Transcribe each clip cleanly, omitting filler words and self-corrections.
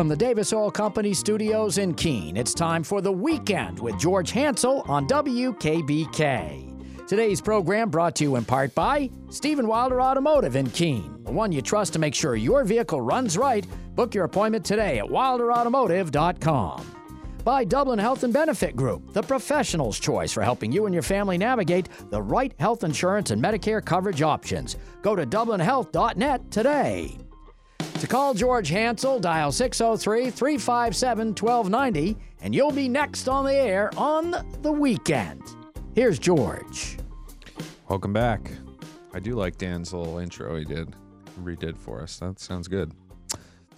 From the Davis Oil Company studios in Keene, it's time for The Weekend with George Hansel on WKBK. Today's program brought to you in part by Stephen Wilder Automotive in Keene, the one you trust to make sure your vehicle runs right. Book your appointment today at wilderautomotive.com. By Dublin Health and Benefit Group, the professional's choice for helping you and your family navigate the right health insurance and Medicare coverage options. Go to dublinhealth.net today. To call George Hansel, dial 603-357-1290, and you'll be next on the air on The Weekend. Here's George. Welcome back. I do like Dan's little intro he did, redid for us. That sounds good.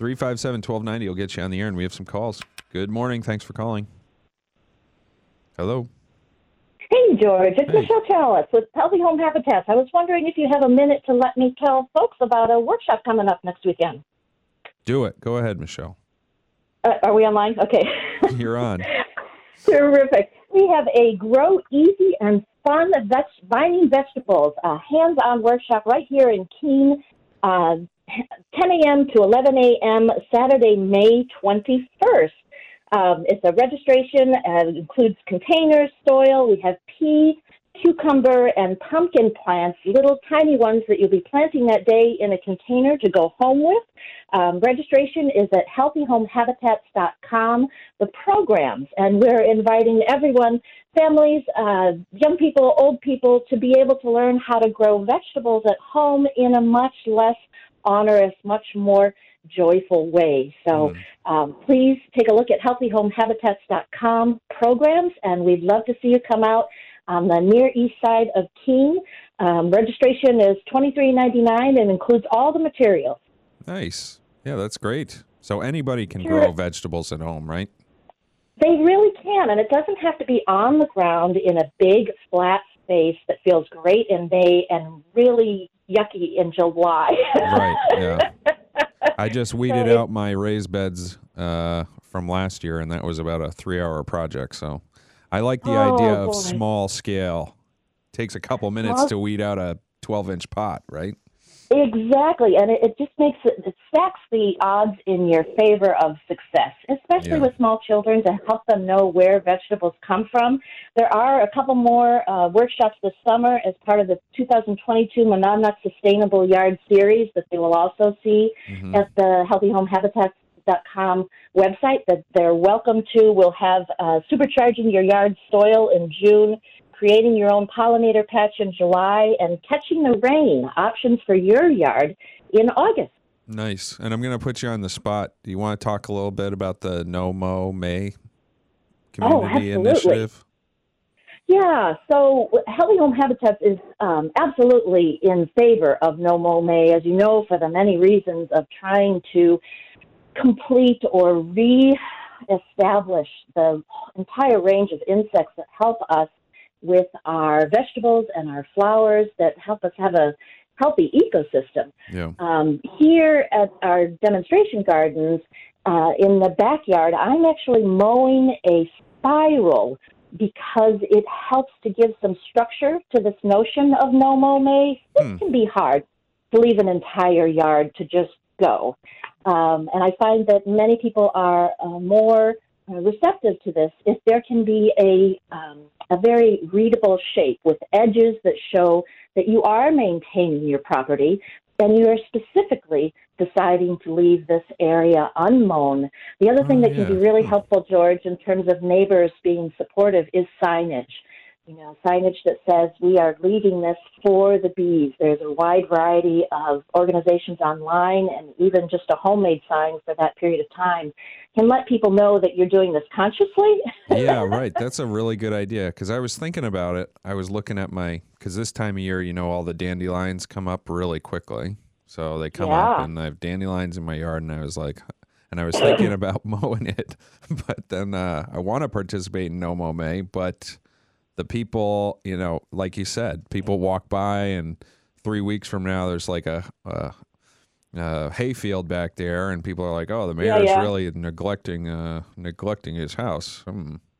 357-1290 will get you on the air, and we have some calls. Good morning. Thanks for calling. Hello. Hey, George. It's Michelle Chalice with Pelzi Home Habitats. I was wondering if you have a minute to let me tell folks about a workshop coming up next weekend. Do it. Go ahead, Michelle. Are we online? Okay. You're on. Terrific. We have a Grow Easy and Fun Vining Vegetables, a hands-on workshop right here in Keene, 10 a.m. to 11 a.m. Saturday, May 21st. It's a registration. It includes containers, soil. We have pea, cucumber, and pumpkin plants, little tiny ones that you'll be planting that day in a container to go home with. Registration is at healthyhomehabitats.com. The programs, and we're inviting everyone, families, young people, old people, to be able to learn how to grow vegetables at home in a much less onerous, much more joyful way. So please take a look at healthyhomehabitats.com programs, and we'd love to see you come out on the near east side of Keene. Registration is $23.99 and includes all the materials. Nice. Yeah, that's great. So anybody can grow vegetables at home, right? They really can, and it doesn't have to be on the ground in a big, flat space that feels great in May and really yucky in July. Right, yeah. I just weeded out my raised beds from last year, and that was about a 3-hour project. So I like the idea of small scale. Takes a couple minutes to weed out a 12-inch pot, right? Exactly, and it just makes it stacks the odds in your favor of success, especially with small children, to help them know where vegetables come from. There are a couple more workshops this summer as part of the 2022 Monadnock Sustainable Yard series that they will also see at the healthyhomehabitats.com website that they're welcome to. We'll have Supercharging Your Yard Soil in June, Creating Your Own Pollinator Patch in July, and Catching the Rain, Options for Your Yard, in August. Nice. And I'm going to put you on the spot. Do you want to talk a little bit about the No Mo May community initiative? Yeah, so Healthy Home Habitats is absolutely in favor of No Mo May, as you know, for the many reasons of trying to complete or re-establish the entire range of insects that help us with our vegetables and our flowers, that help us have a healthy ecosystem. Yeah. Here at our demonstration gardens, in the backyard, I'm actually mowing a spiral because it helps to give some structure to this notion of No Mo May. It can be hard to leave an entire yard to just go. And I find that many people are more receptive to this if there can be a very readable shape with edges that show that you are maintaining your property and you are specifically deciding to leave this area unmown. The other thing that can be really helpful, George, in terms of neighbors being supportive is signage. You know, signage that says we are leaving this for the bees. There's a wide variety of organizations online, and even just a homemade sign for that period of time can let people know that you're doing this consciously. Yeah, right. That's a really good idea, because I was thinking about it. I was looking at because this time of year, you know, all the dandelions come up really quickly. So they come up, and I have dandelions in my yard, and I was like, and I was thinking about mowing it. But then I want to participate in No Mo May, but the people, you know, like you said, people walk by, and 3 weeks from now, there's like a hayfield back there, and people are like, "Oh, the mayor's really neglecting his house."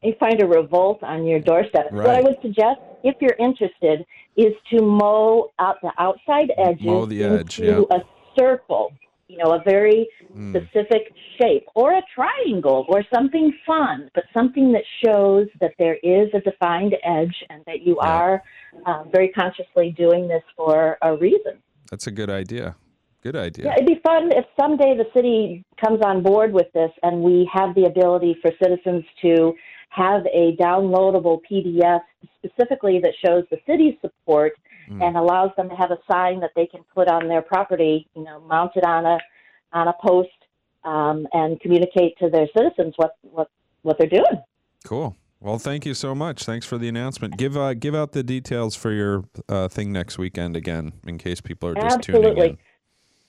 You find a revolt on your doorstep. Right. What I would suggest, if you're interested, is to mow out the outside edges into a circle. you know, a very specific shape or a triangle or something fun, but something that shows that there is a defined edge and that you are very consciously doing this for a reason. That's a good idea. Good idea. Yeah, it'd be fun if someday the city comes on board with this and we have the ability for citizens to have a downloadable PDF specifically that shows the city's support and allows them to have a sign that they can put on their property, you know, mounted on a post, and communicate to their citizens what they're doing. Cool. Well, thank you so much. Thanks for the announcement. Give out the details for your thing next weekend again, in case people are just tuning in.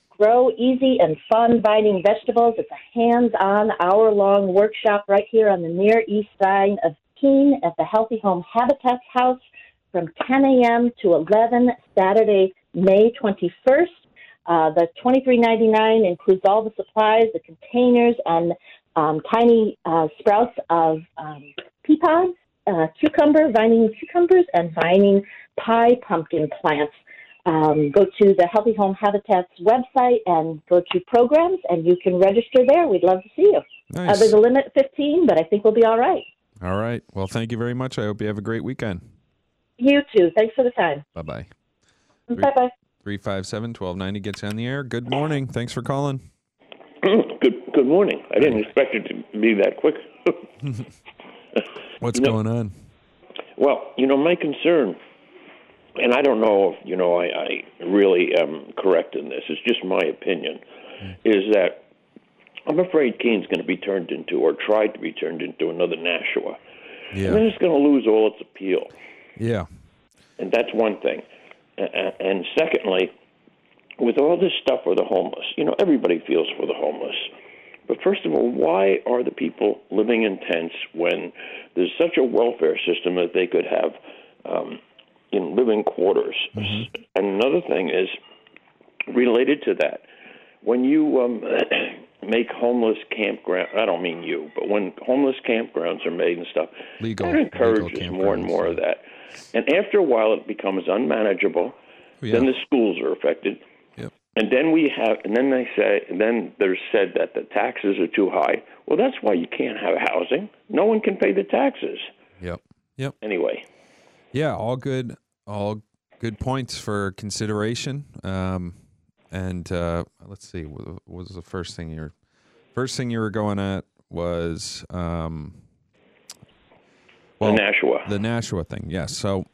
Grow easy and fun vining vegetables. It's a hands-on, hour-long workshop right here on the near east side of Keene at the Healthy Home Habitats House from 10 a.m. to 11, Saturday, May 21st. The $23.99 includes all the supplies, the containers, and tiny sprouts of pea pods, vining cucumbers, and vining pie pumpkin plants. Go to the Healthy Home Habitats website and go to programs, and you can register there. We'd love to see you. Nice. There's a limit of 15, but I think we'll be all right. All right. Well, thank you very much. I hope you have a great weekend. You too. Thanks for the time. Bye-bye. Bye-bye. 357-1290 gets on the air. Good morning. Thanks for calling. Good morning. I didn't expect it to be that quick. What's going on? Well, my concern... And I don't know if, I really am correct in this. It's just my opinion, is that I'm afraid Keene's going to be turned into, or tried to be turned into, another Nashua. Yeah. And then it's going to lose all its appeal. Yeah. And that's one thing. And secondly, with all this stuff for the homeless, everybody feels for the homeless. But first of all, why are the people living in tents when there's such a welfare system that they could have... in living quarters. Mm-hmm. And another thing is, related to that, when you make homeless campgrounds, I don't mean you, but when homeless campgrounds are made and stuff, that encourages more and more of that. And after a while, it becomes unmanageable. Yeah. Then the schools are affected. Yep. And then they're said that the taxes are too high. Well, that's why you can't have housing. No one can pay the taxes. Yep. Anyway. Yeah, all good points for consideration. Let's see, what was the first thing you were going at was the Nashua thing. Yes. So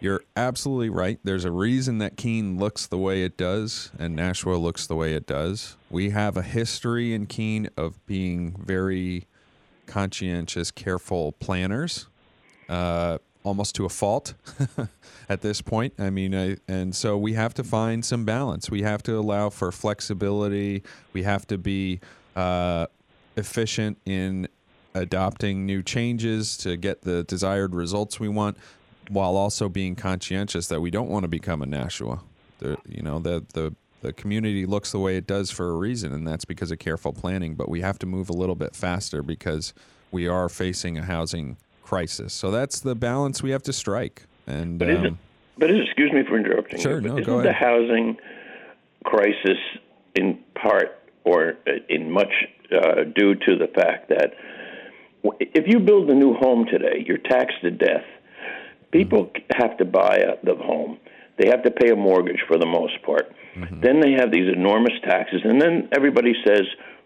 you're absolutely right. There's a reason that Keene looks the way it does and Nashua looks the way it does. We have a history in Keene of being very conscientious, careful planners. Almost to a fault at this point. I mean, and so we have to find some balance. We have to allow for flexibility. We have to be efficient in adopting new changes to get the desired results we want, while also being conscientious that we don't want to become a Nashua. The community looks the way it does for a reason, and that's because of careful planning. But we have to move a little bit faster because we are facing a housing crisis. So that's the balance we have to strike. And excuse me for interrupting. Sure, you, but no, isn't go ahead. The housing crisis in part or in much due to the fact that if you build a new home today, you're taxed to death. People have to buy the home. They have to pay a mortgage for the most part. Mm-hmm. Then they have these enormous taxes, and then everybody says,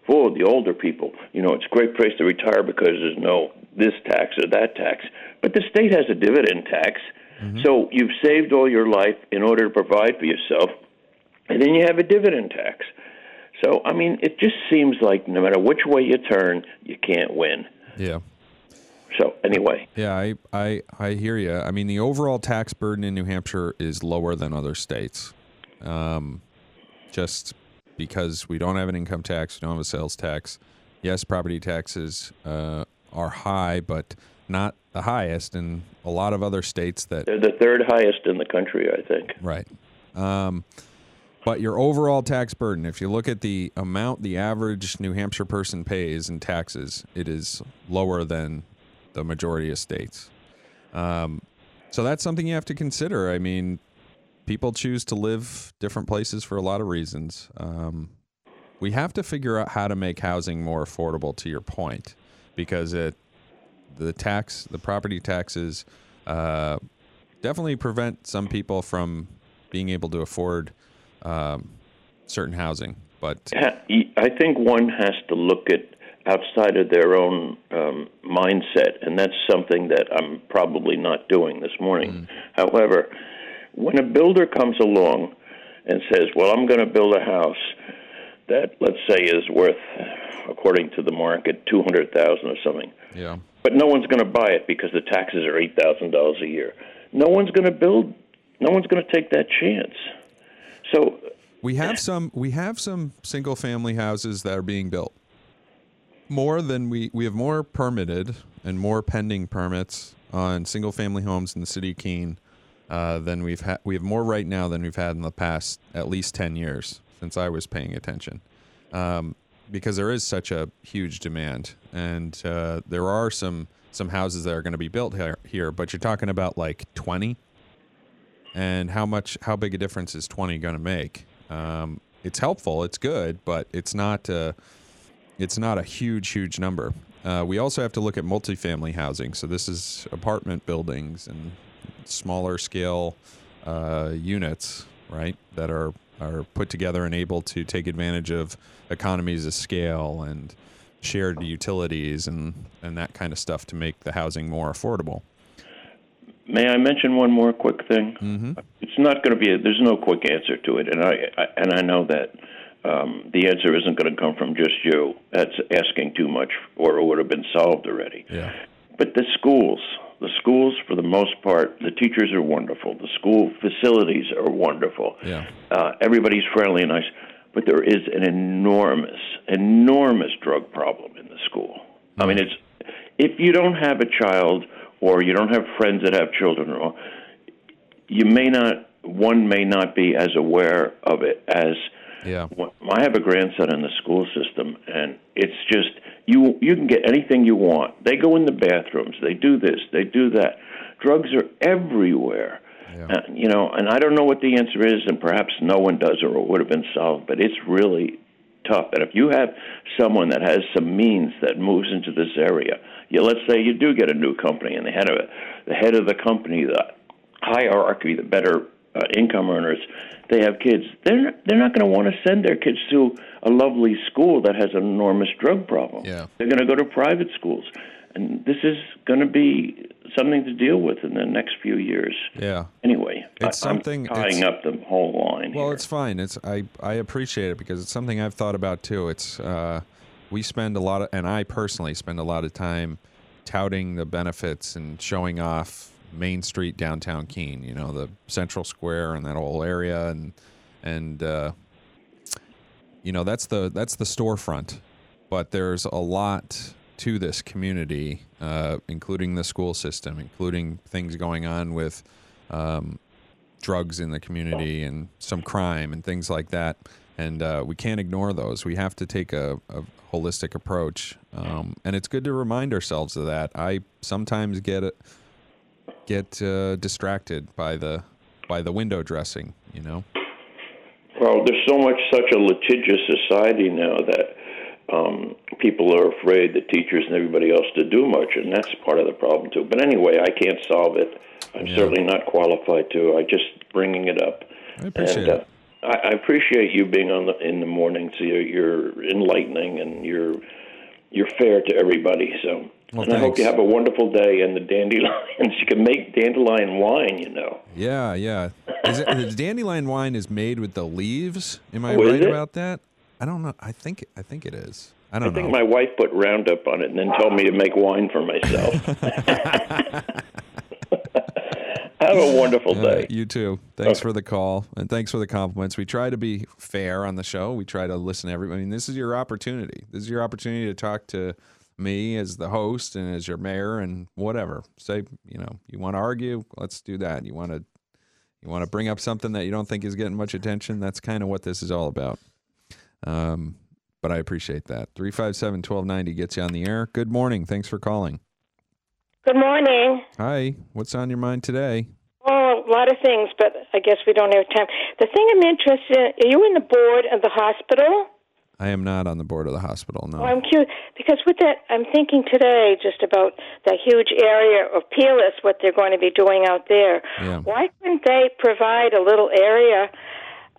"Oh, the older people, it's a great place to retire because there's no this tax or that tax." But the state has a dividend tax, so you've saved all your life in order to provide for yourself, and then you have a dividend tax. So, I mean, it just seems like no matter which way you turn, you can't win. Yeah. So, anyway. Yeah, I hear you. I mean, the overall tax burden in New Hampshire is lower than other states. Just... because we don't have an income tax, we don't have a sales tax. Yes, property taxes are high, but not the highest in a lot of other states. They're the third highest in the country, I think. Right. But your overall tax burden, if you look at the amount the average New Hampshire person pays in taxes, it is lower than the majority of states. So that's something you have to consider. I mean... people choose to live different places for a lot of reasons. we have to figure out how to make housing more affordable, to your point, because the property taxes definitely prevent some people from being able to afford certain housing. But I think one has to look at outside of their own mindset, and that's something that I'm probably not doing this morning. Mm. However, when a builder comes along and says, well, I'm going to build a house that, let's say, is worth, according to the market, $200,000 or something. Yeah. But no one's going to buy it because the taxes are $8,000 a year. No one's going to take that chance. So we have some single-family houses that are being built. More than we have more permitted and more pending permits on single-family homes in the city of Keene than we've had. We have more right now than we've had in the past at least 10 years since I was paying attention, because there is such a huge demand, and there are some houses that are going to be built here. But you're talking about like 20, and how big a difference is 20 going to make? It's helpful, it's good, but it's not. It's not a huge, huge number. We also have to look at multifamily housing. So this is apartment buildings and smaller scale units, right, that are put together and able to take advantage of economies of scale and shared utilities and that kind of stuff to make the housing more affordable. May I mention one more quick thing? Mm-hmm. It's not going to be there's no quick answer to it, and I know that. The answer isn't going to come from just you. That's asking too much, or it would have been solved already. Yeah. But the schools, for the most part, the teachers are wonderful. The school facilities are wonderful. Yeah. Everybody's friendly and nice. But there is an enormous, enormous drug problem in the school. Mm-hmm. I mean, if you don't have a child or you don't have friends that have children, or one may not be as aware of it as. Yeah, I have a grandson in the school system, and it's just you can get anything you want. They go in the bathrooms, they do this, they do that. Drugs are everywhere, yeah. And I don't know what the answer is, and perhaps no one does, or it would have been solved. But it's really tough. And if you have someone that has some means that moves into this area, let's say you do get a new company, and the head of the company, the hierarchy, the better. Income earners, they have kids. They're not going to want to send their kids to a lovely school that has an enormous drug problem. Yeah. They're going to go to private schools, and this is going to be something to deal with in the next few years. Yeah. Anyway, I'm tying up the whole line. Well, it's fine. I appreciate it because it's something I've thought about too. It's I personally spend a lot of time touting the benefits and showing off Main Street downtown Keene, the Central Square and that whole area, and that's the storefront. But there's a lot to this community, including the school system, including things going on with drugs in the community and some crime and things like that. And we can't ignore those. We have to take a holistic approach, and it's good to remind ourselves of that. I sometimes get distracted by the window dressing, Well, there's such a litigious society now that people are afraid, the teachers and everybody else, to do much, and that's part of the problem too. But anyway, I can't solve it. I'm certainly not qualified to. I'm just bringing it up. I appreciate it. I appreciate you being in the morning. So you're enlightening and you're fair to everybody. So. Well, and thanks. I hope you have a wonderful day and the dandelions. You can make dandelion wine, Yeah, yeah. The dandelion wine is made with the leaves. Am I right about that? I don't know. I think it is. I don't know. I think my wife put Roundup on it and then told me to make wine for myself. Have a wonderful day. You too. Thanks for the call and thanks for the compliments. We try to be fair on the show. We try to listen to everybody. I mean, this is your opportunity. This is your opportunity to talk to me as the host and as your mayor and whatever. Say, you want to argue, let's do that. You want to bring up something that you don't think is getting much attention. That's kind of what this is all about. But I appreciate that. 357-1290 gets you on the air. Good morning. Thanks for calling. Good morning. Hi. What's on your mind today? Oh, a lot of things, but I guess we don't have time. The thing I'm interested in, are you in the board of the hospital? I am not on the board of the hospital, no. Oh, I'm curious, because with that, I'm thinking today just about the huge area of Peerless, what they're going to be doing out there. Yeah. Why couldn't they provide a little area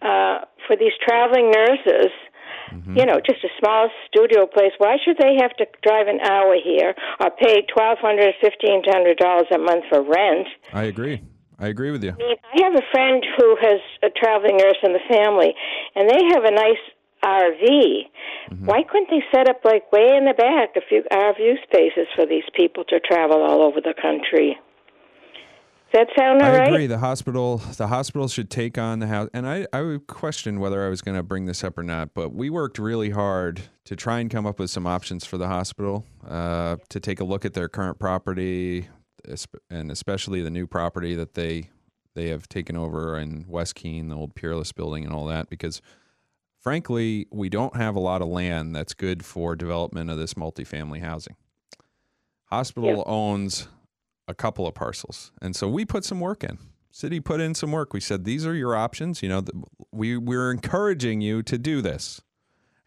for these traveling nurses, mm-hmm. you know, just a small studio place? Why should they have to drive an hour here or pay $1,200, $1,500 a month for rent? I agree with you. I mean, I have a friend who has a traveling nurse in the family, and they have a nice RV. Mm-hmm. Why couldn't they set up, like, way in the back a few RV spaces for these people to travel all over the country? Does that sound all right? I agree. The hospital should take on the house. And I would question whether I was going to bring this up or not, but we worked really hard to try and come up with some options for the hospital, to take a look at their current property, and especially the new property that they have taken over in West Keene, the old Peerless building and all that, because frankly, we don't have a lot of land that's good for development of this multifamily housing. Hospital yep. owns a couple of parcels. And so we put some work in. City put in some work. We said, these are your options. You know, we're encouraging you to do this.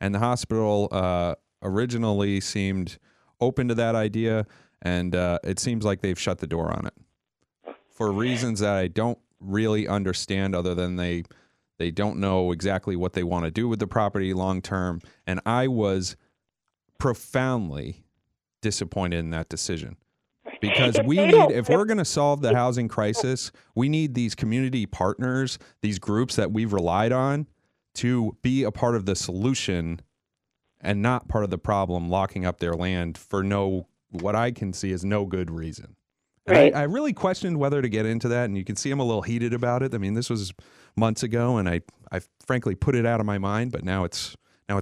And the hospital originally seemed open to that idea, and it seems like they've shut the door on it for reasons that I don't really understand, other than they don't know exactly what they want to do with the property long term. And I was profoundly disappointed in that decision. Because if we're going to solve the housing crisis, we need these community partners, these groups that we've relied on to be a part of the solution and not part of the problem, locking up their land for what I can see is no good reason. Right. I really questioned whether to get into that, and you can see I'm a little heated about it. I mean, this was months ago, and I frankly put it out of my mind, but now it's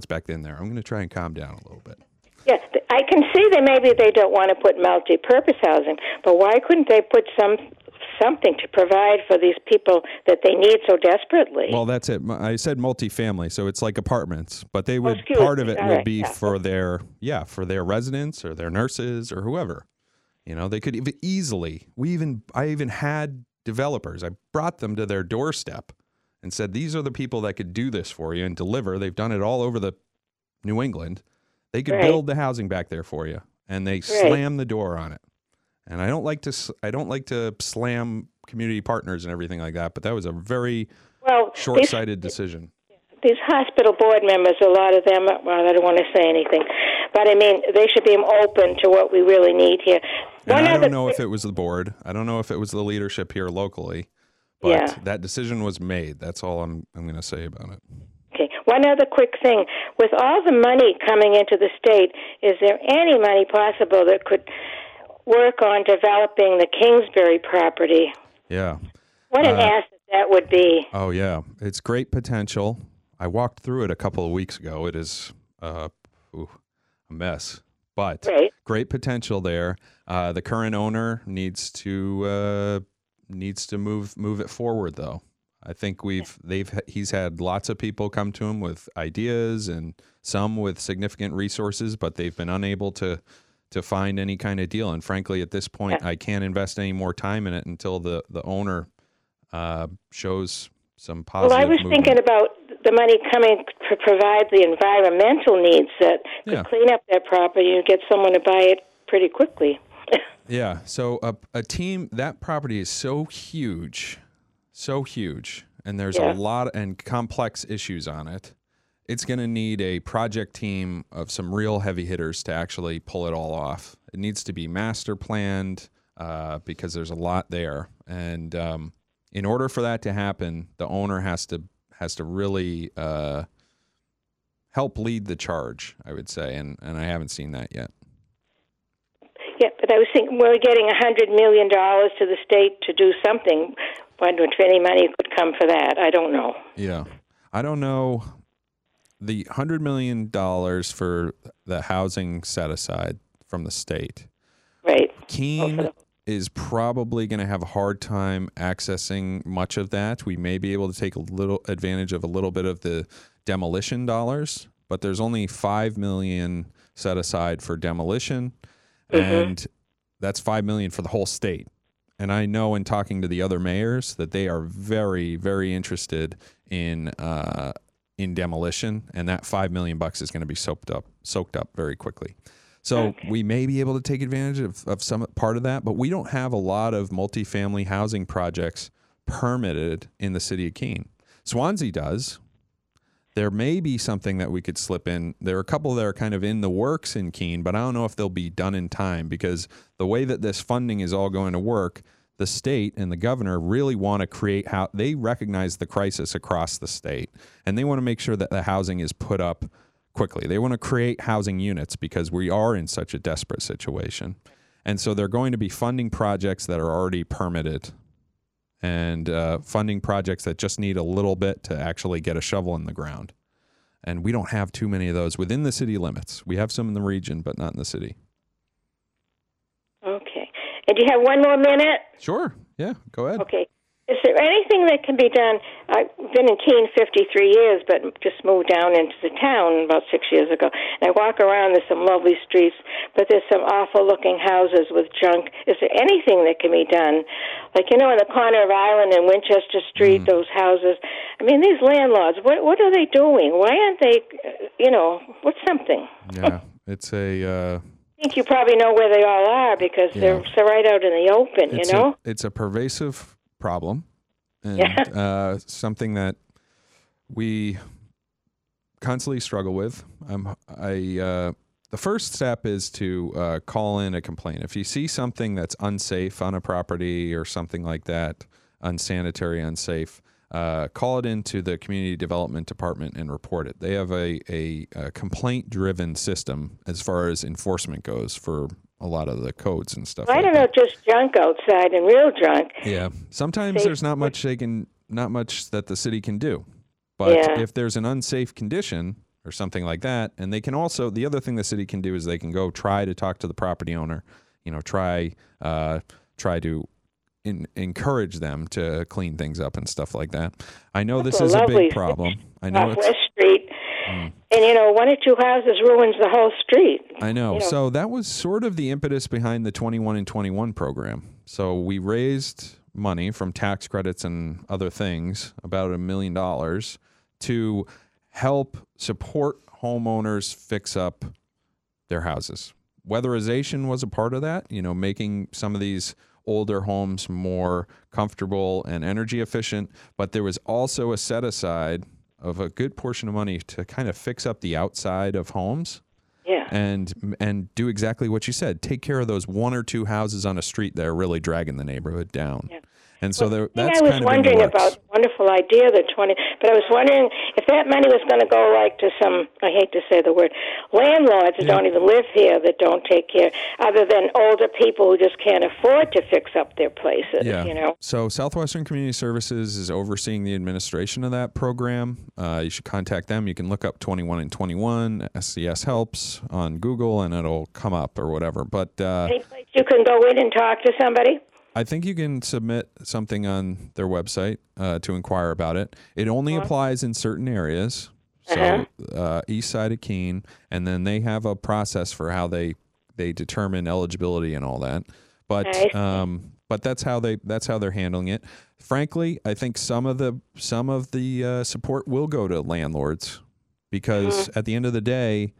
back in there. I'm going to try and calm down a little bit. Yes, I can see that maybe they don't want to put multi-purpose housing, but why couldn't they put something to provide for these people that they need so desperately? Well, that's it. I said multifamily, so it's like apartments, but they would part of it would be for their residents or their nurses or whoever. You know, they could easily. I even had developers. I brought them to their doorstep and said, "These are the people that could do this for you and deliver." They've done it all over the New England. They could build the housing back there for you, and they slam the door on it. And I don't like to slam community partners and everything like that, but that was a very short-sighted decision. These hospital board members, a lot of them, well, I don't want to say anything, but I mean, they should be open to what we really need here. I don't know if it was the board. I don't know if it was the leadership here locally, but that decision was made. That's all I'm going to say about it. One other quick thing. With all the money coming into the state, is there any money possible that could work on developing the Kingsbury property? Yeah. What an asset that would be. Oh, yeah. It's great potential. I walked through it a couple of weeks ago. It is a mess, but great potential there. The current owner needs to move it forward, though. I think he's had lots of people come to him with ideas, and some with significant resources, but they've been unable to find any kind of deal. And frankly, at this point, I can't invest any more time in it until the owner shows some positive movement. Well, I was thinking about the money coming to provide the environmental needs that could clean up that property and get someone to buy it pretty quickly. Yeah, so a team, that property is so huge, and there's a lot and complex issues on it. It's going to need a project team of some real heavy hitters to actually pull it all off. It needs to be master planned because there's a lot there, and in order for that to happen, the owner has to really help lead the charge, I would say, and I haven't seen that yet. Yeah, but I was thinking we're getting $100 million to the state to do something. Wonder if any money could come for that. I don't know. Yeah. I don't know. The $100 million for the housing set aside from the state. Right. Keene is probably going to have a hard time accessing much of that. We may be able to take a little advantage of a little bit of the demolition dollars, but there's only $5 million set aside for demolition, and that's $5 million for the whole state. And I know in talking to the other mayors that they are very, very interested in demolition, and that $5 million is going to be soaked up very quickly. So okay. We may be able to take advantage of some part of that, but we don't have a lot of multifamily housing projects permitted in the city of Keene. Swansea does. There may be something that we could slip in. There are a couple that are kind of in the works in Keene, but I don't know if they'll be done in time, because the way that this funding is all going to work, the state and the governor really want to create how they recognize the crisis across the state, and they want to make sure that the housing is put up quickly. They want to create housing units because we are in such a desperate situation. And so they're going to be funding projects that are already permitted and funding projects that just need a little bit to actually get a shovel in the ground. And we don't have too many of those within the city limits. We have some in the region, but not in the city. Okay. And do you have one more minute? Sure. Yeah, go ahead. Okay. Is there anything that can be done? I've been in Keene 53 years, but just moved down into the town about 6 years ago. And I walk around, there's some lovely streets, but there's some awful-looking houses with junk. Is there anything that can be done? Like, you know, in the corner of Island and Winchester Street, those houses. I mean, these landlords, what are they doing? Why aren't they, you know, what's something? Yeah, it's a... I think you probably know where they all are because they're right out in the open, you know? It's a pervasive problem, and something that we constantly struggle with. The first step is to call in a complaint. If you see something that's unsafe on a property or something like that, unsanitary, unsafe, call it into the Community Development Department and report it. They have a complaint-driven system as far as enforcement goes for a lot of the codes and stuff. Well, like I don't know, just junk outside and real junk. Yeah. Sometimes there's not much that the city can do. But if there's an unsafe condition or something like that, and they can also, the other thing the city can do is they can go try to talk to the property owner, you know, try to encourage them to clean things up and stuff like that. I know this is a big problem. I know it's West Street. And, you know, one or two houses ruins the whole street. I know. You know. So that was sort of the impetus behind the 21 and 21 program. So we raised money from tax credits and other things, about $1 million, to help support homeowners fix up their houses. Weatherization was a part of that, you know, making some of these older homes more comfortable and energy efficient. But there was also a set aside of a good portion of money to kind of fix up the outside of homes, and do exactly what you said. Take care of those one or two houses on a street that are really dragging the neighborhood down. Yeah. And so that's kind of in the works. I was wondering about wonderful idea, but I was wondering if that money was going to go like to some, I hate to say the word, landlords that don't even live here, that don't take care, other than older people who just can't afford to fix up their places, you know. So Southwestern Community Services is overseeing the administration of that program. You should contact them. You can look up 21 and 21, SCS Helps on Google, and it'll come up or whatever. But any place you can go in and talk to somebody? I think you can submit something on their website to inquire about it. It only applies in certain areas, so east side of Keene, and then they have a process for how they determine eligibility and all that. But but that's how they're handling it. Frankly, I think some of the support will go to landlords because at the end of the day,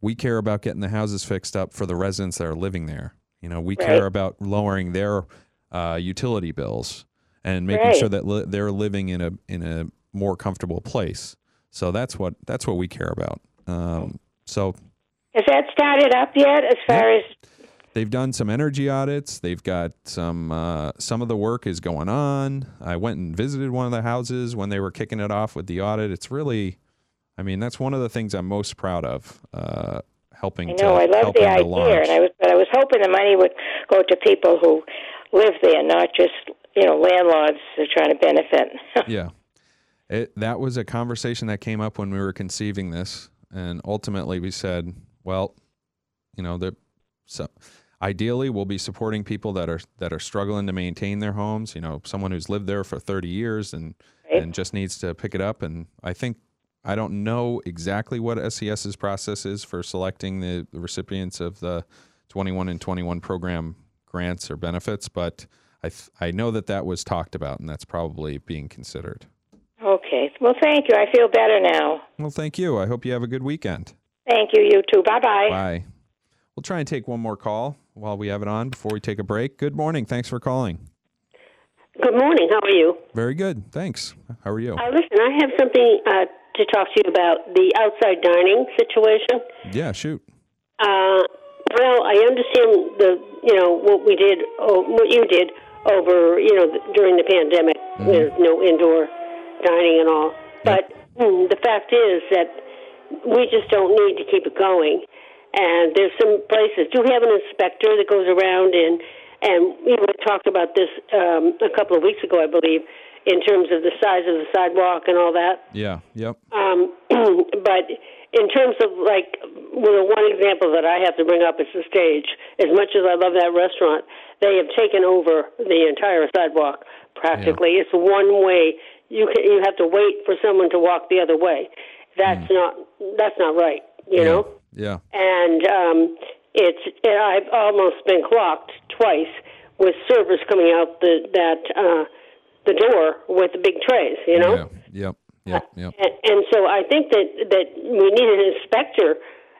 we care about getting the houses fixed up for the residents that are living there. You know, we care about lowering their utility bills and making sure that they're living in a more comfortable place. So that's what we care about. So has that started up yet? As far as they've done some energy audits, they've got some of the work is going on. I went and visited one of the houses when they were kicking it off with the audit. It's really, I mean, that's one of the things I'm most proud of. Helping. I know. I love the idea, and I was hoping the money would go to people who live there, not just landlords who are trying to benefit. That was a conversation that came up when we were conceiving this, and ultimately we said, well, ideally we'll be supporting people that are struggling to maintain their homes. You know, someone who's lived there for 30 years and just needs to pick it up, and I don't know exactly what SCS's process is for selecting the recipients of the 21 and 21 program grants or benefits, but I know that was talked about, and that's probably being considered. Okay. Okay. Well, thank you. I feel better now. Well, thank you. I hope you have a good weekend. Thank you. You too. Bye-bye. Bye. We'll try and take one more call while we have it on before we take a break. Good morning. Thanks for calling. Good morning. How are you? Very good. Thanks. How are you? Listen, I have something to talk to you about, the outside dining situation. Yeah, shoot. Well, I understand what we did, or what you did over, during the pandemic, with no indoor dining and all. But the fact is that we just don't need to keep it going. And there's some places. Do we have an inspector that goes around and we talked about this a couple of weeks ago, I believe, in terms of the size of the sidewalk and all that. Yeah, yep. But in terms of, one example that I have to bring up is the stage. As much as I love that restaurant, they have taken over the entire sidewalk practically. Yeah. It's one way. You have to wait for someone to walk the other way. That's not right, you know? Yeah. And I've almost been clocked twice with servers coming out the door with the big trays, Yeah. Yep. And so I think that we need an inspector,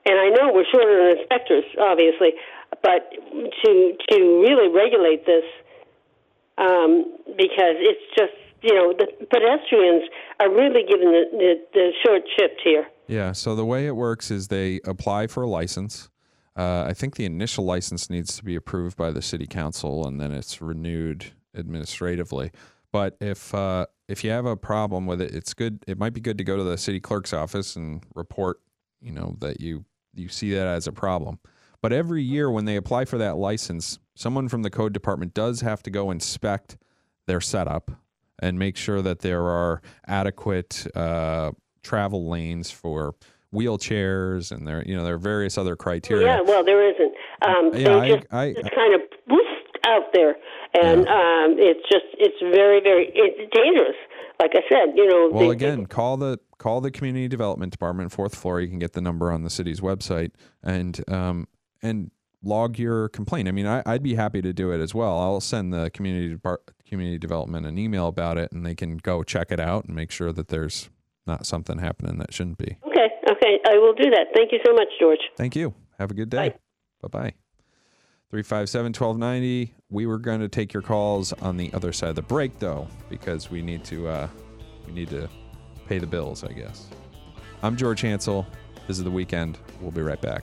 and I know we're short on inspectors, obviously, but to really regulate this, because it's just, the pedestrians are really given the short shift here. Yeah, so the way it works is they apply for a license. I think the initial license needs to be approved by the city council, and then it's renewed administratively. But if you have a problem with it, it's good. It might be good to go to the city clerk's office and report, that you see that as a problem. But every year when they apply for that license, someone from the code department does have to go inspect their setup and make sure that there are adequate travel lanes for wheelchairs, and there are various other criteria. Yeah, well, there isn't. It's kind of out there, and it's very, very, it's dangerous. Like I said, Well, call the community development department, 4th floor. You can get the number on the city's website and log your complaint. I mean, I'd be happy to do it as well. I'll send the community development an email about it, and they can go check it out and make sure that there's not something happening that shouldn't be. Okay, I will do that. Thank you so much, George. Thank you. Have a good day. Bye bye. 357-1290. We were going to take your calls on the other side of the break, though, because we need to pay the bills, I guess. I'm George Hansel. This is The Weekend. We'll be right back.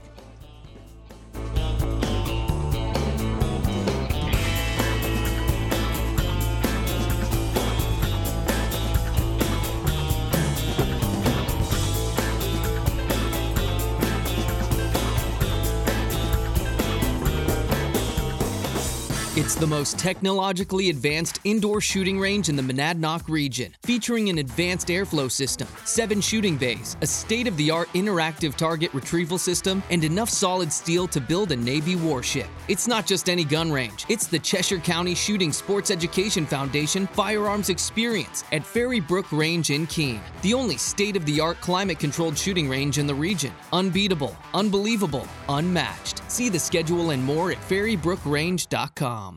It's the most technologically advanced indoor shooting range in the Monadnock region, featuring an advanced airflow system, 7 shooting bays, a state-of-the-art interactive target retrieval system, and enough solid steel to build a Navy warship. It's not just any gun range. It's the Cheshire County Shooting Sports Education Foundation Firearms Experience at Ferrybrook Range in Keene, the only state-of-the-art climate-controlled shooting range in the region. Unbeatable, unbelievable, unmatched. See the schedule and more at ferrybrookrange.com.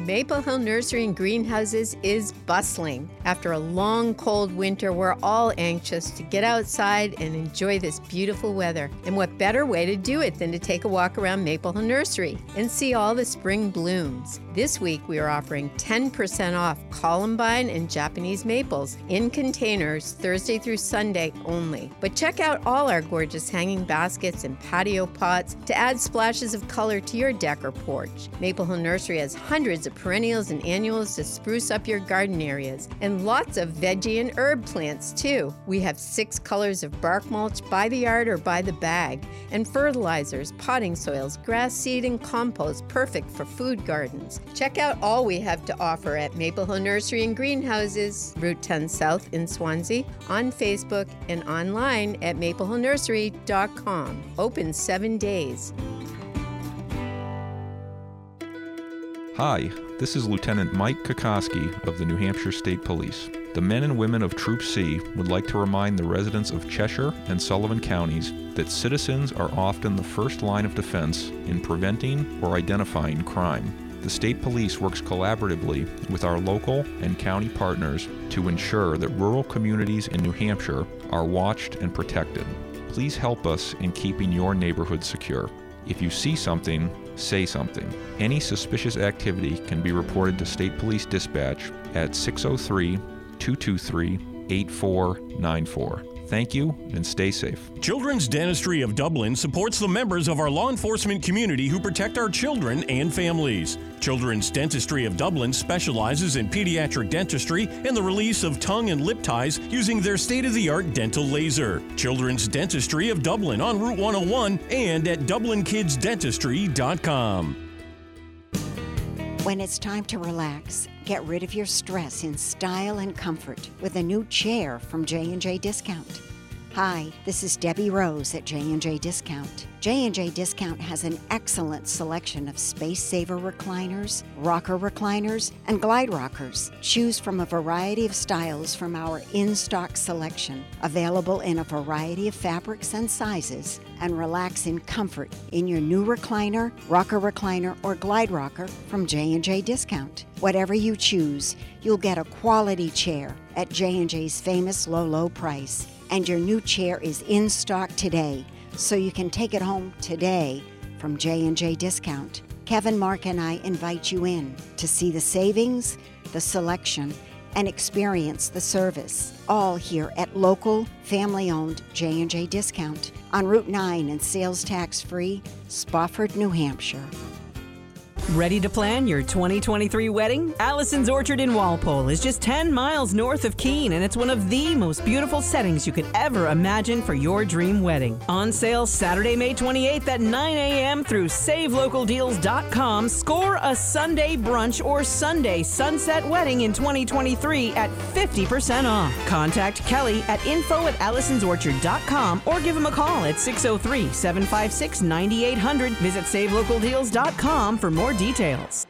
Maple Hill Nursery and Greenhouses is bustling. After a long, cold winter, we're all anxious to get outside and enjoy this beautiful weather. And what better way to do it than to take a walk around Maple Hill Nursery and see all the spring blooms. This week, we are offering 10% off columbine and Japanese maples in containers Thursday through Sunday only. But check out all our gorgeous hanging baskets and patio pots to add splashes of color to your deck or porch. Maple Hill Nursery has hundreds of perennials and annuals to spruce up your garden areas, and lots of veggie and herb plants too. We have 6 colors of bark mulch by the yard or by the bag, and fertilizers, potting soils, grass seed, and compost, perfect for food gardens. Check out all we have to offer at Maple Hill Nursery and Greenhouses, Route 10 South in Swansea, on Facebook and online at maplehillnursery.com. Open 7 days. Hi, this is Lieutenant Mike Kokoski of the New Hampshire State Police. The men and women of Troop C would like to remind the residents of Cheshire and Sullivan counties that citizens are often the first line of defense in preventing or identifying crime. the state police works collaboratively with our local and county partners to ensure that rural communities in New Hampshire are watched and protected. Please help us in keeping your neighborhood secure. If you see something, say something. Any suspicious activity can be reported to State Police Dispatch at 603-223-8494. Thank you, and stay safe. Children's Dentistry of Dublin supports the members of our law enforcement community who protect our children and families. Children's Dentistry of Dublin specializes in pediatric dentistry and the release of tongue and lip ties using their state-of-the-art dental laser. Children's Dentistry of Dublin on Route 101 and at DublinKidsDentistry.com. When it's time to relax, get rid of your stress in style and comfort with a new chair from J&J Discount. Hi, this is Debbie Rose at J&J Discount. J&J Discount has an excellent selection of Space Saver recliners, rocker recliners, and glide rockers. Choose from a variety of styles from our in-stock selection, available in a variety of fabrics and sizes, and relax in comfort in your new recliner, rocker recliner, or glide rocker from J&J Discount. Whatever you choose, you'll get a quality chair at J&J's famous low, low price. And your new chair is in stock today, so you can take it home today from J&J Discount. Kevin, Mark, and I invite you in to see the savings, the selection, and experience the service, all here at local, family-owned J&J Discount on Route 9 and sales tax-free, Spofford, New Hampshire. Ready to plan your 2023 wedding? Allison's Orchard in Walpole is just 10 miles north of Keene, and it's one of the most beautiful settings you could ever imagine for your dream wedding. On sale Saturday, May 28th at 9 a.m. through SaveLocalDeals.com. Score a Sunday brunch or Sunday sunset wedding in 2023 at 50% off. Contact Kelly at info@AllisonsOrchard.com or give him a call at 603-756-9800. Visit SaveLocalDeals.com for more details.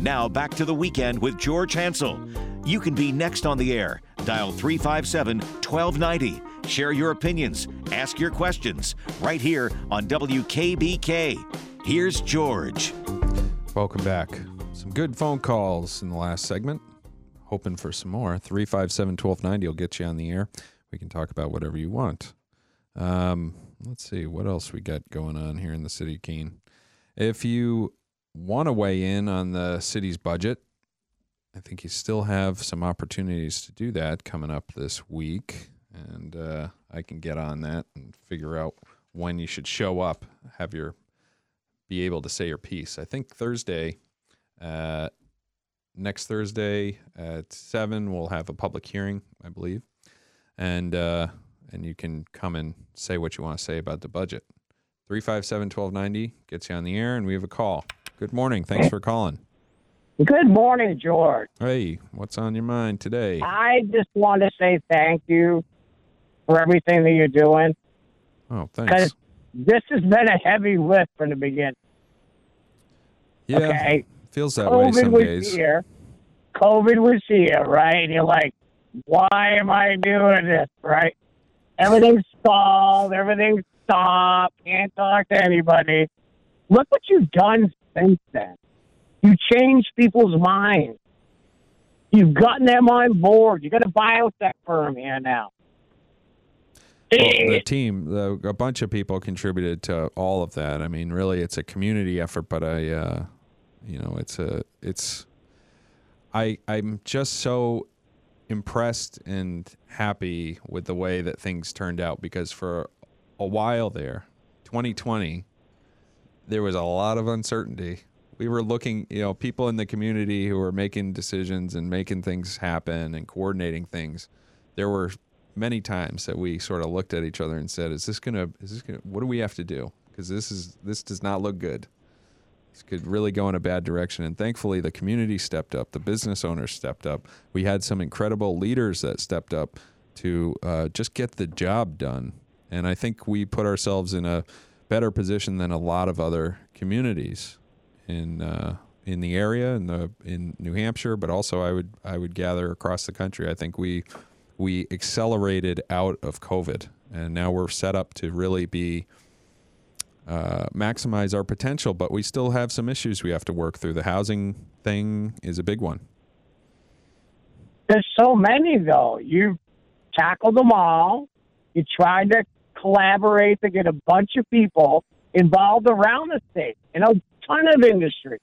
Now back to The Weekend with George Hansel. You can be next on the air. Dial 357-1290. Share your opinions. Ask your questions right here on WKBK. Here's George. Welcome back. Some good phone calls in the last segment. Hoping for some more. 357-1290 will get you on the air. We can talk about whatever you want. Let's see what else we got going on here in the city of Keene. If you want to weigh in on the city's budget, I think you still have some opportunities to do that coming up this week. And I can get on that and figure out when you should show up, be able to say your piece. I think next Thursday at 7, we'll have a public hearing, I believe, and you can come and say what you want to say about the budget. 357-1290 gets you on the air, and we have a call. Good morning. Thanks for calling. Good morning, George. Hey, what's on your mind today? I just want to say thank you for everything that you're doing. Oh, thanks. Because this has been a heavy lift from the beginning. Yeah. Okay. Feels that way some days. COVID was here, right? And you're like, why am I doing this, right? Everything's stalled. Everything's stopped. Can't talk to anybody. Look what you've done since then. You changed people's minds. You've gotten them on board. You got a biotech firm here now. Well, the team, a bunch of people contributed to all of that. I mean, really, it's a community effort, but I'm just so impressed and happy with the way that things turned out, because for a while there, 2020, there was a lot of uncertainty. We were looking, people in the community who were making decisions and making things happen and coordinating things. There were many times that we sort of looked at each other and said, what do we have to do? Because this does not look good. Could really go in a bad direction. And thankfully, the community stepped up. The business owners stepped up. We had some incredible leaders that stepped up to just get the job done. And I think we put ourselves in a better position than a lot of other communities in the area, in New Hampshire, but also I would gather across the country. I think we we accelerated out of COVID, and now we're set up to really be maximize our potential, but we still have some issues we have to work through. The housing thing is a big one. There's so many, though. You tackled them all. You tried to collaborate to get a bunch of people involved around the state in a ton of industries.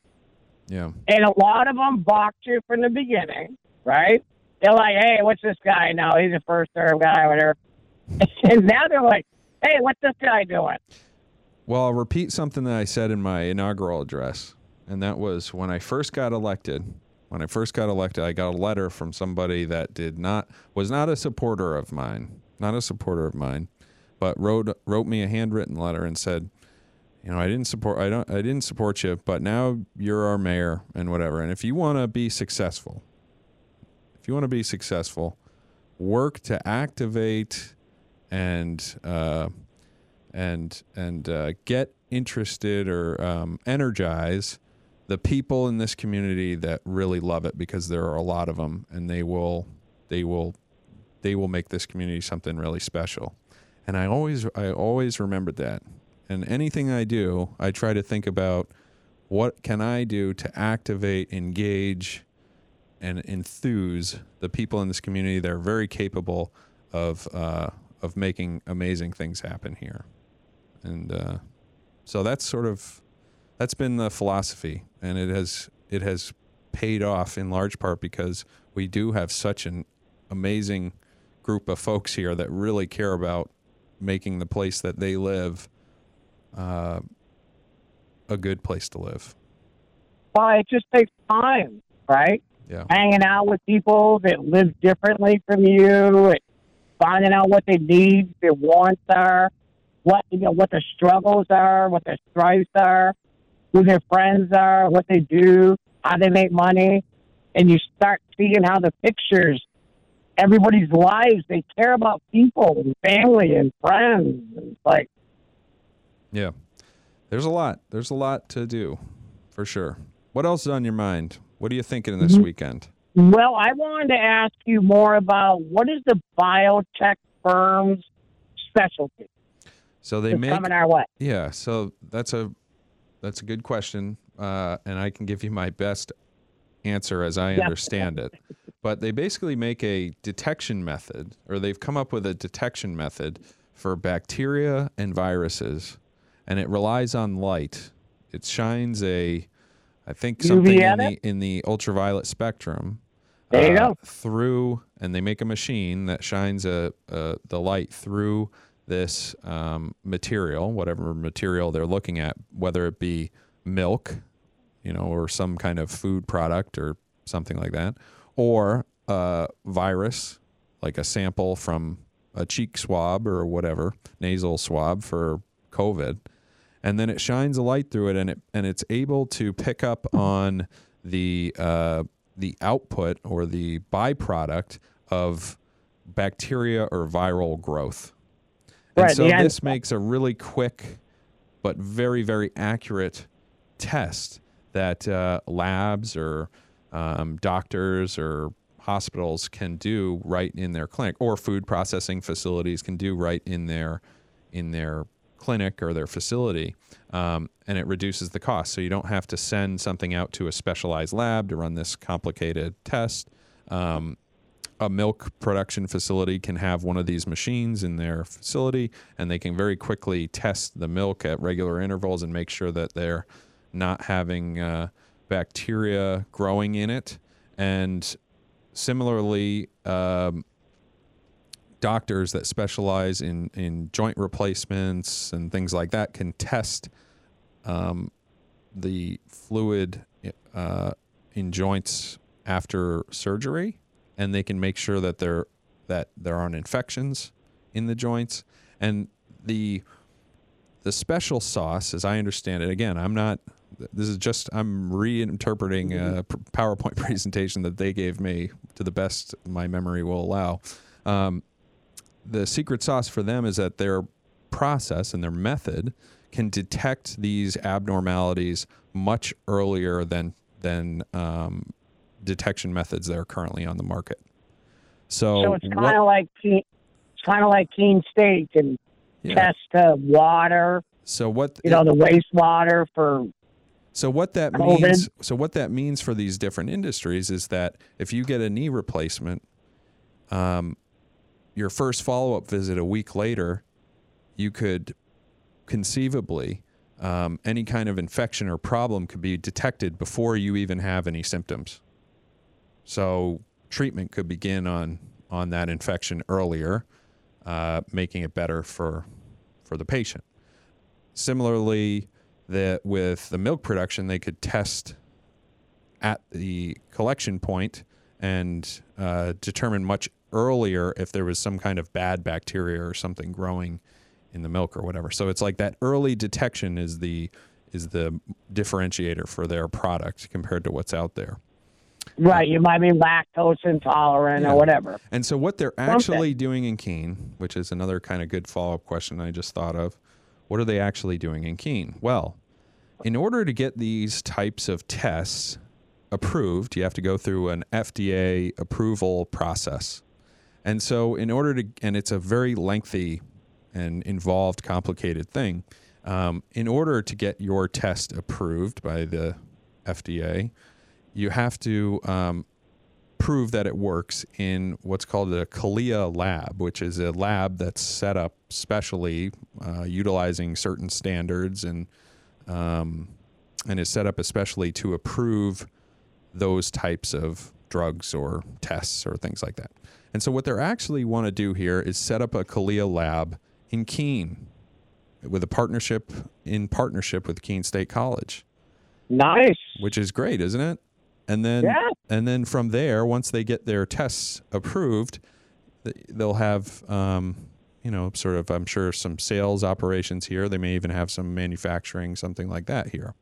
Yeah. And a lot of them balked you from the beginning, right? They're like, hey, what's this guy? No, he's a first-term guy, whatever. And now they're like, hey, what's this guy doing? Well, I'll repeat something that I said in my inaugural address, and that was when I first got elected. When I first got elected, I got a letter from somebody that was not a supporter of mine, but wrote me a handwritten letter and said, you know, I didn't support you, but now you're our mayor and whatever. And if you want to be successful, work to activate and get interested or energize the people in this community that really love it, because there are a lot of them, and they will make this community something really special. And I always remembered that. And anything I do, I try to think about what can I do to activate, engage, and enthuse the people in this community that are very capable of making amazing things happen here. And so that's been the philosophy, and it has paid off in large part because we do have such an amazing group of folks here that really care about making the place that they live a good place to live. Well, it just takes time, right? Yeah. Hanging out with people that live differently from you, and finding out what they need, their wants are, what their struggles are, what their stripes are, who their friends are, what they do, how they make money. And you start seeing how the pictures, everybody's lives, they care about people and family and friends. It's like, yeah, there's a lot to do for sure. What else is on your mind? What are you thinking this weekend? Well, I wanted to ask you more about what is the biotech firm's specialty? So they make coming our way. Yeah, so that's a good question, and I can give you my best answer as I understand it. But they basically make a detection method, or they've come up with a detection method for bacteria and viruses, and it relies on light. It shines something in the ultraviolet spectrum. There you go. Through, and they make a machine that shines the light through this material, whatever material they're looking at, whether it be milk, or some kind of food product or something like that, or a virus, like a sample from a cheek swab or whatever, nasal swab for COVID. And then it shines a light through it, and it's able to pick up on the output or the byproduct of bacteria or viral growth. And right, so this makes a really quick but very, very accurate test that labs or doctors or hospitals can do right in their clinic, or food processing facilities can do right in their clinic or their facility, and it reduces the cost. So you don't have to send something out to a specialized lab to run this complicated test. A milk production facility can have one of these machines in their facility, and they can very quickly test the milk at regular intervals and make sure that they're not having bacteria growing in it. And similarly, doctors that specialize in joint replacements and things like that can test the fluid in joints after surgery, and they can make sure that there aren't infections in the joints. And the special sauce, as I understand it, again, I'm reinterpreting a PowerPoint presentation that they gave me to the best my memory will allow. The secret sauce for them is that their process and their method can detect these abnormalities much earlier than detection methods that are currently on the market. So it's kind of like Keene State and test water. So what the wastewater for. So what that COVID. Means. So what that means for these different industries is that if you get a knee replacement, your first follow-up visit a week later, you could conceivably any kind of infection or problem could be detected before you even have any symptoms. So treatment could begin on that infection earlier, making it better for the patient. Similarly, with the milk production, they could test at the collection point and determine much earlier if there was some kind of bad bacteria or something growing in the milk or whatever. So it's like that early detection is the differentiator for their product compared to what's out there. Right, you might be lactose intolerant or whatever. And so what they're actually doing in Keene, which is another kind of good follow-up question I just thought of, what are they actually doing in Keene? Well, in order to get these types of tests approved, you have to go through an FDA approval process. And so in order to, and it's a very lengthy and involved, complicated thing, in order to get your test approved by the FDA, you have to prove that it works in what's called a CALEA lab, which is a lab that's set up specially utilizing certain standards and is set up especially to approve those types of drugs or tests or things like that. And so what they're actually want to do here is set up a CALEA lab in Keene with in partnership with Keene State College. Nice. Which is great, isn't it? And then from there, once they get their tests approved, they'll have, I'm sure some sales operations here. They may even have some manufacturing, something like that here.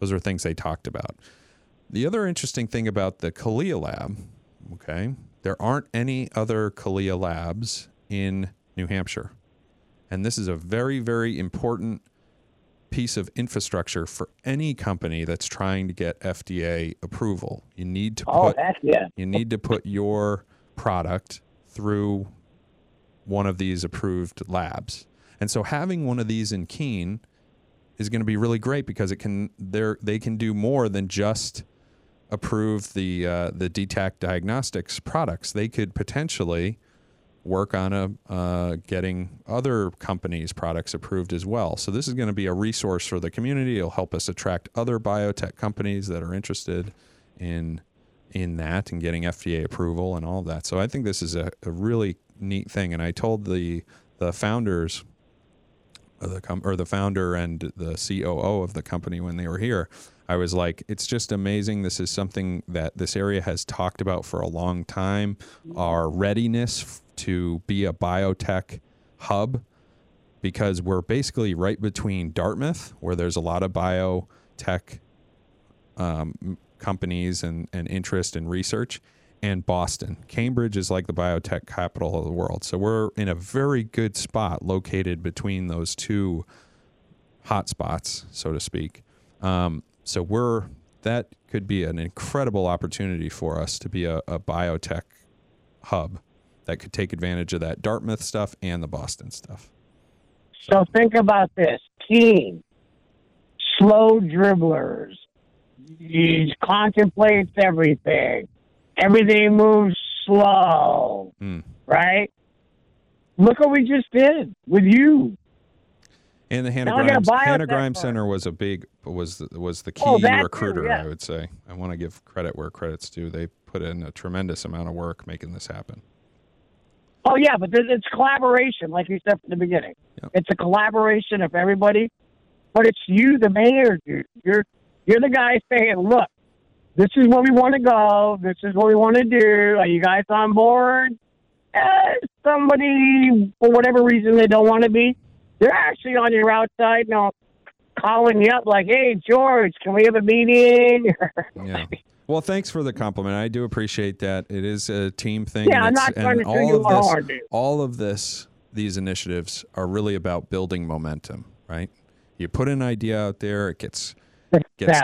Those are things they talked about. The other interesting thing about the CALEA lab, there aren't any other CALEA labs in New Hampshire. And this is a very, very important piece of infrastructure for any company that's trying to get FDA approval. You need to put your product through one of these approved labs. And so having one of these in Keene is going to be really great because they can do more than just approve the DTAC diagnostics products. They could potentially work on getting other companies' products approved as well. So this is going to be a resource for the community. It'll help us attract other biotech companies that are interested in that and getting FDA approval and all that. So I think this is a really neat thing. And I told the founders of the founder and the COO of the company when they were here, I was like, it's just amazing. This is something that this area has talked about for a long time. Our readiness to be a biotech hub, because we're basically right between Dartmouth, where there's a lot of biotech companies and interest in research, and Boston. Cambridge is like the biotech capital of the world. So we're in a very good spot located between those two hotspots, so to speak. That could be an incredible opportunity for us to be a biotech hub that could take advantage of that Dartmouth stuff and the Boston stuff. So think about this. Keene, slow dribblers. He contemplates everything. Everything moves slow, right? Look what we just did with you. And the Hannah Grimes Center was the key recruiter, I would say. I want to give credit where credit's due. They put in a tremendous amount of work making this happen. Oh, yeah, but it's collaboration, like you said from the beginning. Yep. It's a collaboration of everybody, but it's you, the mayor, dude. You're the guy saying, look, this is where we want to go. This is what we want to do. Are you guys on board? Somebody, for whatever reason, they don't want to be. They're actually on your outside now calling you up like, hey, George, can we have a meeting? Yeah. Well, thanks for the compliment. I do appreciate that. It is a team thing. Yeah, I'm not trying to do you hard, dude. All of this, these initiatives are really about building momentum, right? You put an idea out there, it gets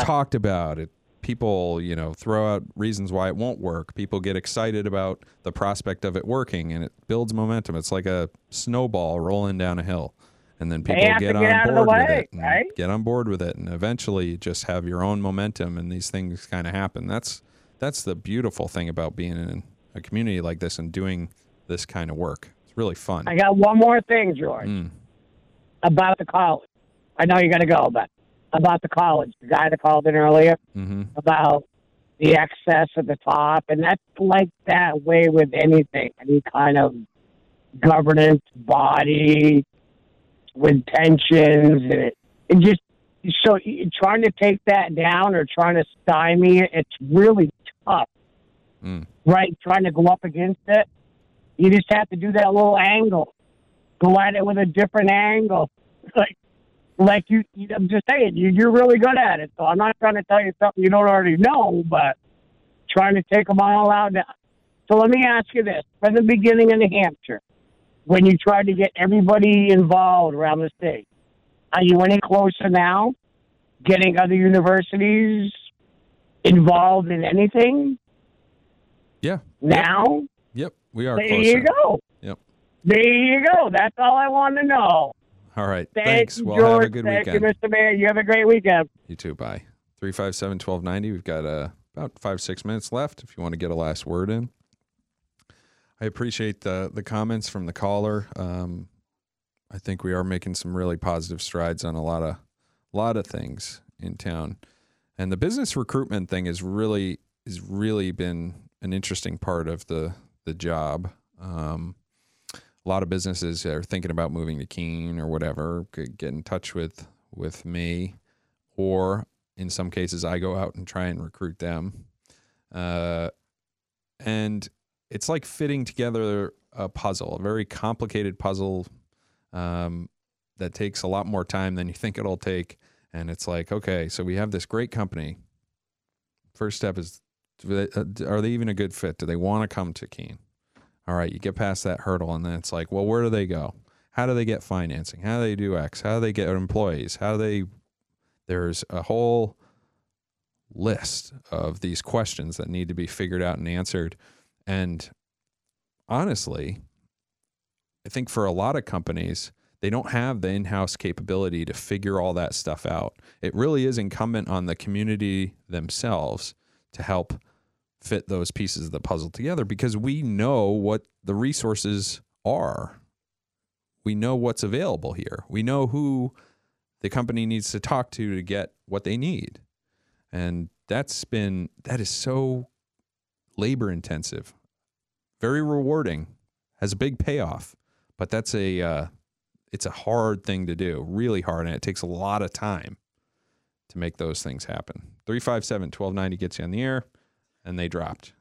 talked about, it people, you know, throw out reasons why it won't work. People get excited about the prospect of it working, and it builds momentum. It's like a snowball rolling down a hill, and then people get on board with it, and eventually you just have your own momentum, and these things kind of happen. That's the beautiful thing about being in a community like this and doing this kind of work. It's really fun. I got one more thing, George, about the college. I know you're going to go, but about the college, the guy that called in earlier, about the excess at the top, and that's like that way with anything, any kind of governance body with tensions, and it just, so trying to take that down or trying to stymie it, it's really tough, right? Trying to go up against it, you just have to do that little angle, go at it with a different angle, like you, I'm just saying, you're really good at it. So I'm not trying to tell you something you don't already know, but trying to take them all out now. So let me ask you this. From the beginning in New Hampshire, when you tried to get everybody involved around the state, are you any closer now getting other universities involved in anything? Yeah. Now? Yep. We are closer. There you go. Yep. There you go. That's all I want to know. All right. Thanks. Well, George, have a good weekend. Thank you, Mr. Mayor. You have a great weekend. You too. Bye. 357-1290. We've got about 5-6 minutes left if you want to get a last word in. I appreciate the comments from the caller. I think we are making some really positive strides on a lot of things in town. And the business recruitment thing has really been an interesting part of the job. A lot of businesses are thinking about moving to Keene or whatever, could get in touch with me, or in some cases I go out and try and recruit them. And it's like fitting together a puzzle, a very complicated puzzle that takes a lot more time than you think it'll take. And it's like, okay, so we have this great company. First step is, are they even a good fit? Do they want to come to Keene? All right, you get past that hurdle, and then it's like, well, where do they go? How do they get financing? How do they do X? How do they get employees? There's a whole list of these questions that need to be figured out and answered. And honestly, I think for a lot of companies, they don't have the in-house capability to figure all that stuff out. It really is incumbent on the community themselves to help fit those pieces of the puzzle together, because we know what the resources are. We know what's available here. We know who the company needs to talk to get what they need. And that is so labor intensive, very rewarding, has a big payoff, but that's it's a hard thing to do, really hard. And it takes a lot of time to make those things happen. 357-1290 gets you on the air. And they dropped.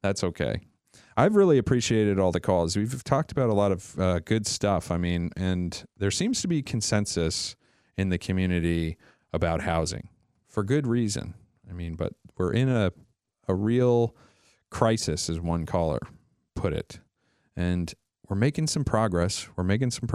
That's okay. I've really appreciated all the calls. We've talked about a lot of good stuff. I mean, and there seems to be consensus in the community about housing for good reason. I mean, but we're in a real crisis, as one caller put it. And we're making some progress.